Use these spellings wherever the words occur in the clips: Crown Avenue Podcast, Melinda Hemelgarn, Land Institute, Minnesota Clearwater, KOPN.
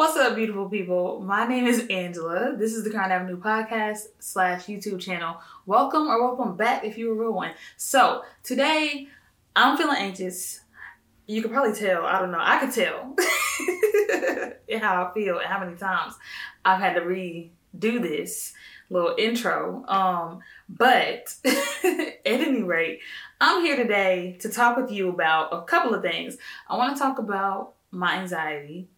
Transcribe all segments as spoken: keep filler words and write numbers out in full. What's up, beautiful people? My name is Angela. This is the Crown Avenue Podcast slash YouTube channel. Welcome or welcome back if you're a real one. So today I'm feeling anxious. You can probably tell. I don't know. I can tell how I feel and how many times I've had to redo this little intro. Um, but at any rate, I'm here today to talk with you about a couple of things. I want to talk about my anxiety.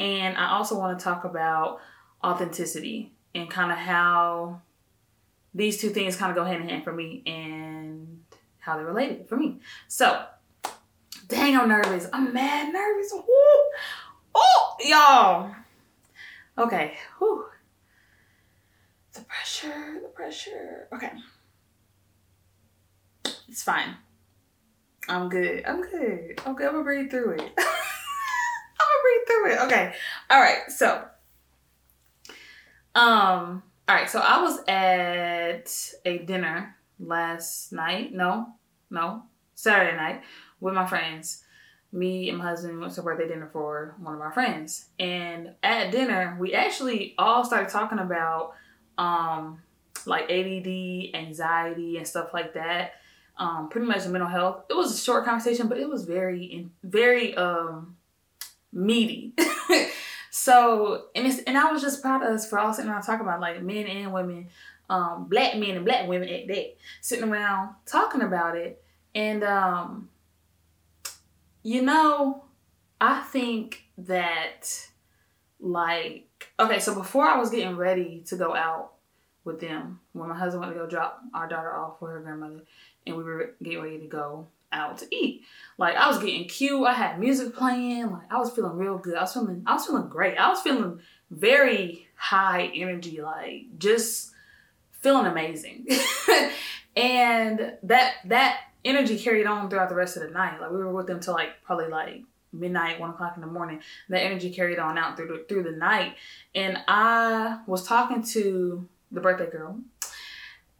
And I also want to talk about authenticity and kind of how these two things kind of go hand in hand for me and how they're related for me. So, dang, I'm nervous. I'm mad nervous. Woo! Oh, y'all. Okay. Whew. The pressure, the pressure. Okay. It's fine. I'm good. I'm good. Okay, I'm going to breathe through it. through it. Okay. All right. So, um, all right. So I was at a dinner last night. No, no, Saturday night with my friends. Me and my husband went to a birthday dinner for one of our friends. And at dinner, we actually all started talking about, um, like A D D, anxiety and stuff like that. Um, pretty much mental health. It was a short conversation, but it was very, very, um, meaty. so and it's and I was just proud of us for all sitting around talking about, like, men and women, um black men and black women at that, sitting around talking about it. And um you know, I think that, like, okay, so before I was getting ready to go out with them, when my husband went to go drop our daughter off for her grandmother and we were getting ready to go out to eat, like, I was getting cute, I had music playing, like, I was feeling real good, I was feeling I was feeling great, I was feeling very high energy, like, just feeling amazing. And that that energy carried on throughout the rest of the night. Like, we were with them till, like, probably like midnight, one o'clock in the morning. That energy carried on out through the, through the night. And I was talking to the birthday girl.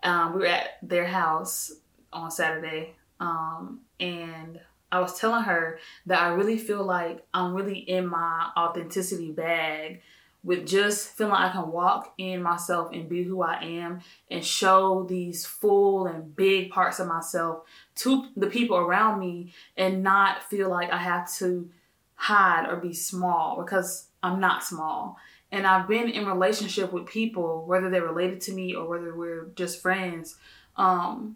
Um we were at their house on Saturday. Um, and I was telling her that I really feel like I'm really in my authenticity bag with just feeling I can walk in myself and be who I am and show these full and big parts of myself to the people around me and not feel like I have to hide or be small, because I'm not small. And I've been in relationship with people, whether they're related to me or whether we're just friends, um,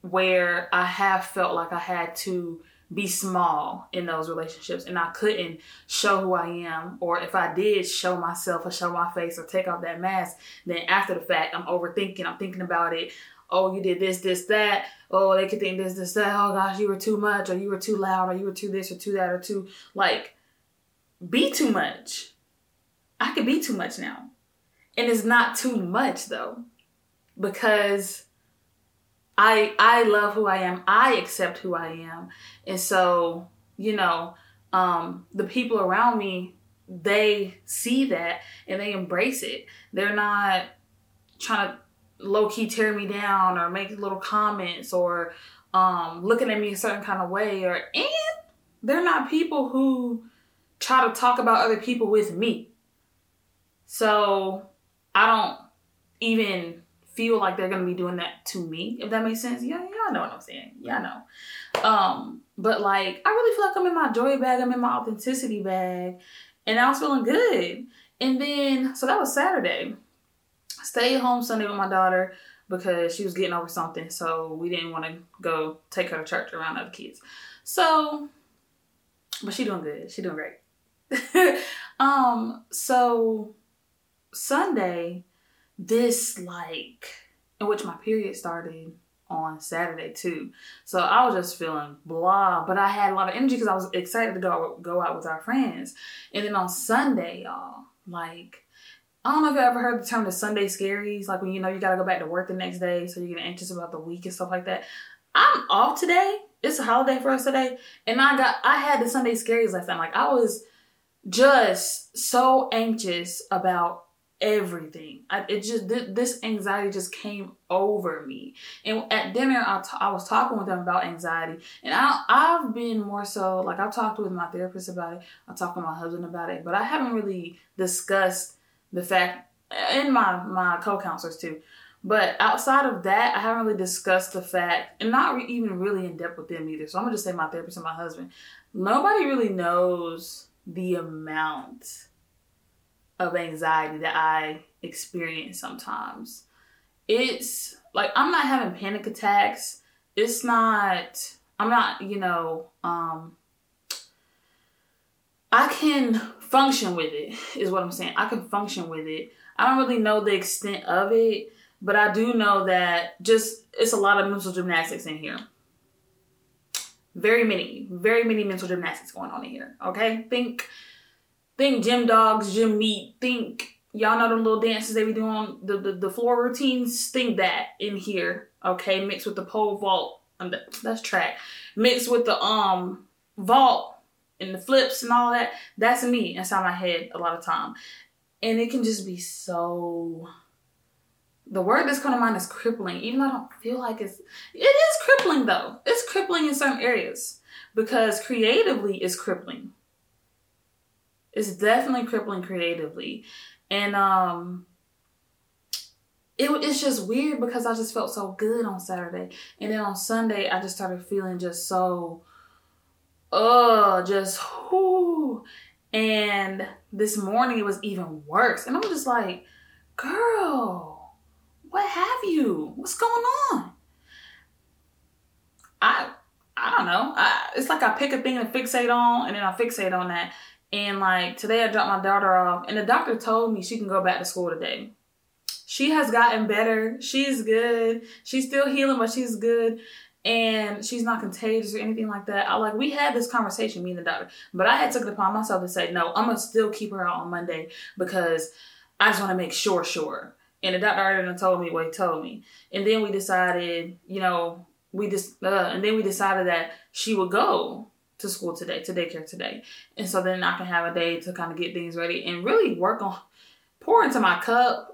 where I have felt like I had to be small in those relationships and I couldn't show who I am, or if I did show myself or show my face or take off that mask, then after the fact I'm overthinking, I'm thinking about it. Oh, you did this, this, that. Oh, they could think this, this, that. Oh gosh, you were too much, or you were too loud, or you were too this or too that or too, like, be too much. I could be too much now. And it's not too much though, because I I love who I am. I accept who I am. And so, you know, um, the people around me, they see that and they embrace it. They're not trying to low-key tear me down or make little comments or um, looking at me a certain kind of way. Or and they're not people who try to talk about other people with me. So I don't even feel like they're gonna be doing that to me, if that makes sense. Yeah, y'all know what I'm saying. Y'all know. Um, but like, I really feel like I'm in my joy bag. I'm in my authenticity bag, and I was feeling good. And then, so that was Saturday. Stayed home Sunday with my daughter because she was getting over something, so we didn't want to go take her to church around other kids. So, but she doing good. She doing great. um. So Sunday. This, like, in which my period started on Saturday too. So I was just feeling blah, but I had a lot of energy because I was excited to go, go out with our friends. And then on Sunday, y'all, like, I don't know if you ever heard the term the Sunday scaries, like when you know you got to go back to work the next day, so you're getting anxious about the week and stuff like that. I'm off today. It's a holiday for us today. And I got, I had the Sunday scaries last time. Like, I was just so anxious about everything. I, it just th- this anxiety just came over me. And at dinner, I, t- I was talking with them about anxiety, and I I've been more so like I've talked with my therapist about it. I talked with my husband about it, but I haven't really discussed the fact, and my my co-counselors too. But outside of that, I haven't really discussed the fact, and not re- even really in depth with them either. So I'm gonna just say my therapist and my husband. Nobody really knows the amount of anxiety that I experience sometimes. It's like, I'm not having panic attacks. It's not, I'm not, you know, um, I can function with it, is what I'm saying. I can function with it. I don't really know the extent of it, but I do know that just, it's a lot of mental gymnastics in here. Very many, very many mental gymnastics going on in here, okay? Think Think gym dogs, gym meat. Think, y'all know the little dances they be doing on the, the, the floor routines. Think that in here, okay? Mixed with the pole vault. Um, that's track. Mixed with the um vault and the flips and all that. That's me inside my head a lot of time. And it can just be so... The word that's coming to mind is crippling. Even though I don't feel like it's... It is crippling, though. It's crippling in certain areas. Because creatively, it's crippling. It's definitely crippling creatively. And um, it, it's just weird because I just felt so good on Saturday. And then on Sunday, I just started feeling just so, oh, uh, just, whoo. And this morning, it was even worse. And I'm just like, girl, what have you? What's going on? I, I don't know. I, it's like I pick a thing to fixate on, and then I fixate on that. And like today I dropped my daughter off and the doctor told me she can go back to school today. She has gotten better. She's good. She's still healing, but she's good. And she's not contagious or anything like that. I like, we had this conversation, me and the doctor, but I had took it upon myself to say, no, I'm going to still keep her out on Monday because I just want to make sure, sure. And the doctor already told me what he told me. And then we decided, you know, we just, uh, and then we decided that she would go to school today, to daycare today. And so then I can have a day to kind of get things ready and really work on, pour into my cup.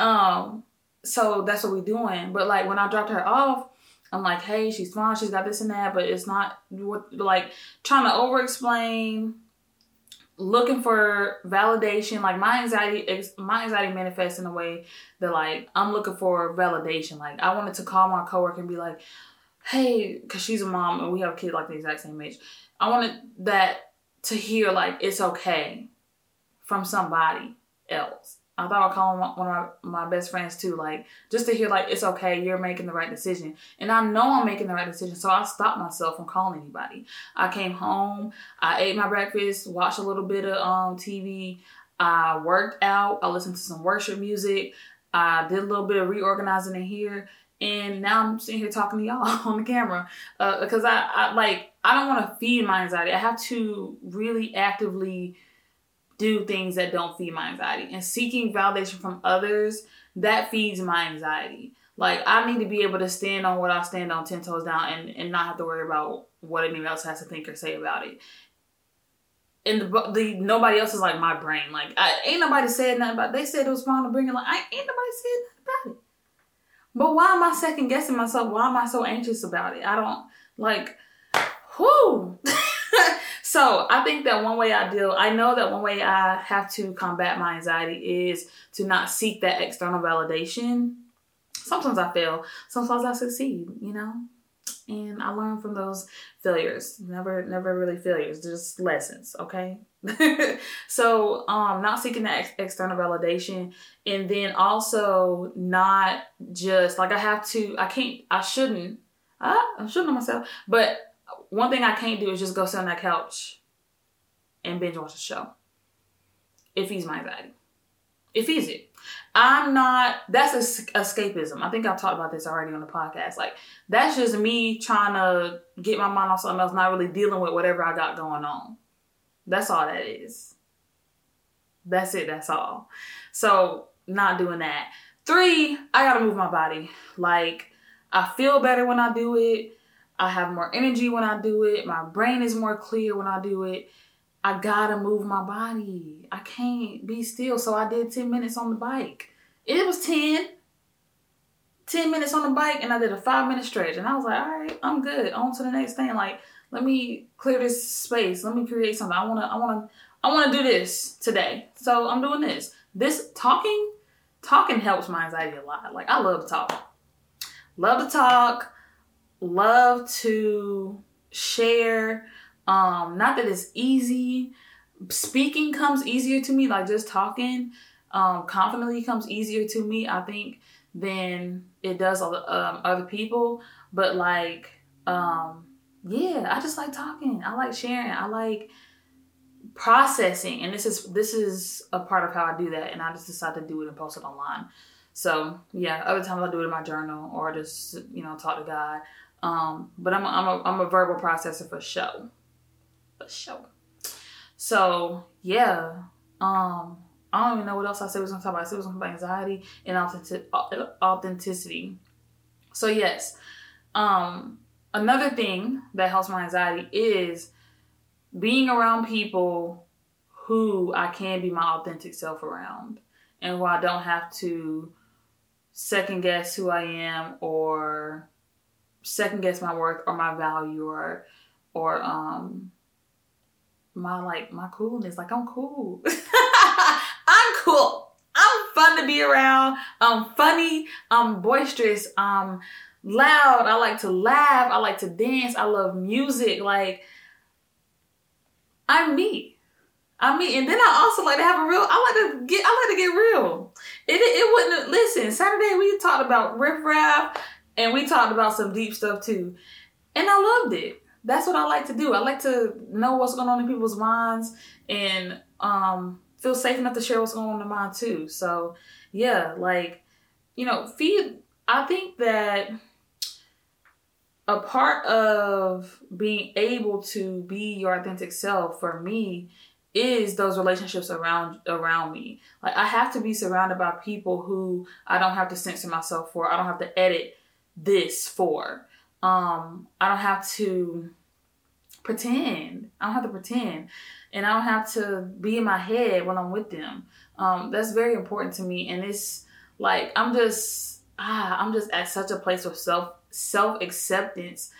um, so that's what we're doing. But like when I dropped her off, I'm like, hey, she's fine. She's got this and that, but it's not what, like trying to over explain, looking for validation. Like my anxiety, my anxiety manifests in a way that like, I'm looking for validation. Like I wanted to call my coworker and be like, hey, because she's a mom and we have a kid like the exact same age. I wanted that to hear like it's okay from somebody else. I thought I'd call one of my, my best friends too, like just to hear like it's okay, you're making the right decision. And I know I'm making the right decision, so I stopped myself from calling anybody. I came home, I ate my breakfast, watched a little bit of um T V, I worked out, I listened to some worship music, I did a little bit of reorganizing in here. And now I'm sitting here talking to y'all on the camera uh, because I, I like I don't want to feed my anxiety. I have to really actively do things that don't feed my anxiety. And seeking validation from others, that feeds my anxiety. Like I need to be able to stand on what I stand on ten toes down and, and not have to worry about what anyone else has to think or say about it. And the, the nobody else is like my brain. Like I, ain't nobody said nothing about it. They said it was wrong to bring it. Like I ain't nobody said nothing about it. But why am I second guessing myself? Why am I so anxious about it? I don't like, whoo. So I think that one way I deal, I know that one way I have to combat my anxiety is to not seek that external validation. Sometimes I fail. Sometimes I succeed, you know, and I learn from those failures. Never, never really failures, just lessons. Okay. So, um, not seeking that ex- external validation, and then also not just like I have to, I can't, I shouldn't, I, I shouldn't myself, but one thing I can't do is just go sit on that couch and binge watch a show. It feeds my anxiety. It feeds it. I'm not, that's a, escapism. I think I've talked about this already on the podcast. Like that's just me trying to get my mind off something else, not really dealing with whatever I got going on. That's all that is. That's it. That's all. So not doing that. Three, I got to move my body. Like I feel better when I do it. I have more energy when I do it. My brain is more clear when I do it. I gotta move my body. I can't be still. So I did ten minutes on the bike. It was ten. ten minutes on the bike, and I did a five minute stretch. And I was like, all right, I'm good. On to the next thing. Like, let me clear this space. Let me create something. I wanna, I wanna, I wanna do this today. So I'm doing this. This talking, talking helps my anxiety a lot. Like, I love to talk. Love to talk. Love to share. Um, not that it's easy. Speaking comes easier to me. Like, just talking um, confidently comes easier to me, I think, than it does all the, um, other people. But like, um, yeah, I just like talking. I like sharing. I like processing. And this is, this is a part of how I do that. And I just decided to do it and post it online. So yeah, other times I do it in my journal or just, you know, talk to God. Um, but I'm a, I'm a, I'm a verbal processor for show. For show. So yeah. Um, I don't even know what else I said was going to talk about. I said it was going to talk about anxiety and authentic- authenticity. So yes, um, another thing that helps my anxiety is being around people who I can be my authentic self around and who I don't have to second guess who I am or second guess my worth or my value or, or, um, my, like, my coolness. Like, I'm cool. I'm cool. I'm fun to be around. I'm funny. I'm boisterous. I'm loud. I like to laugh. I like to dance. I love music. Like, I'm me. I'm me. And then I also like to have a real, I like to get, I like to get real. It, it, it wouldn't, listen, Saturday we talked about Riff Raff and we talked about some deep stuff too. And I loved it. That's what I like to do. I like to know what's going on in people's minds and, um, feel safe enough to share what's going on in mine too. So yeah, like, you know, feed, I think that a part of being able to be your authentic self for me is those relationships around, around me. Like, I have to be surrounded by people who I don't have to censor myself for. I don't have to edit this for, um, I don't have to pretend. I don't have to pretend. And I don't have to be in my head when I'm with them. Um, that's very important to me. And it's like, I'm just, ah, I'm just at such a place of self, self-acceptance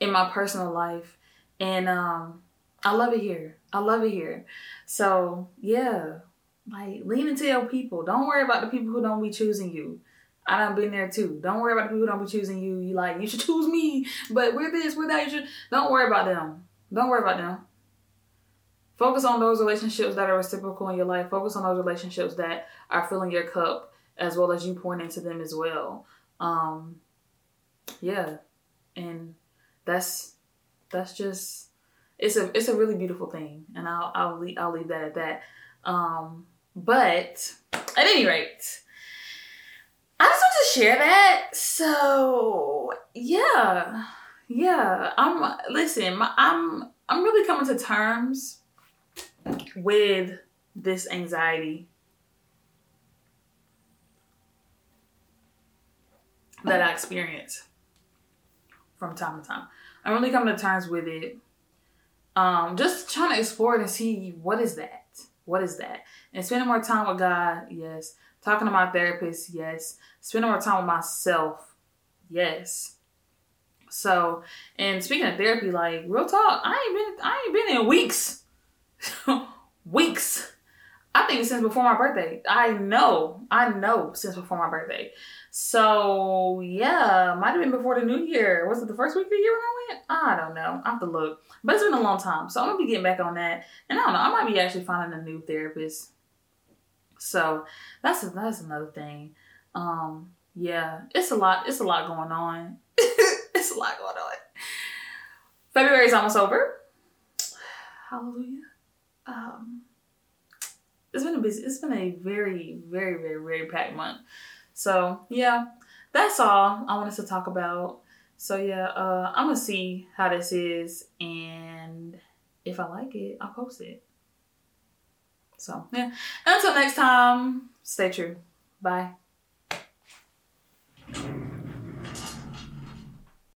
in my personal life. And um, I love it here. I love it here. So yeah, like, lean into your people. Don't worry about the people who don't be choosing you. I done been there too. Don't worry about the people who don't be choosing you. You like, you should choose me, but we're this, we're that. You should. Don't worry about them. Don't worry about them. Focus on those relationships that are reciprocal in your life. Focus on those relationships that are filling your cup as well as you pouring into them as well. Um, yeah. And that's, that's just, it's a, it's a really beautiful thing. And I'll, I'll leave, I'll leave that at that. Um, but at any rate, I just want to share that. So yeah. Yeah. I'm, listen, my, I'm, I'm really coming to terms with this anxiety that I experience from time to time. I'm really coming to terms with it. Um, just trying to explore it and see what is that? What is that? And spending more time with God, yes. Talking to my therapist, yes. Spending more time with myself, yes. So, and speaking of therapy, like, real talk, I ain't been, I ain't been in weeks, weeks. I think since before my birthday. I know, I know since before my birthday. So yeah, might've been before the new year. Was it the first week of the year when I went? I don't know. I have to look, but it's been a long time. So I'm gonna be getting back on that. And I don't know, I might be actually finding a new therapist. So that's, a, that's another thing. Um, yeah, it's a lot, it's a lot going on. It's a lot going on. February is almost over. Hallelujah. Um, it's been a busy, it's been a very, very, very, very packed month. So yeah, that's all I wanted to talk about. So yeah, uh, I'm gonna see how this is, and if I like it, I'll post it. So yeah, until next time, stay true. Bye.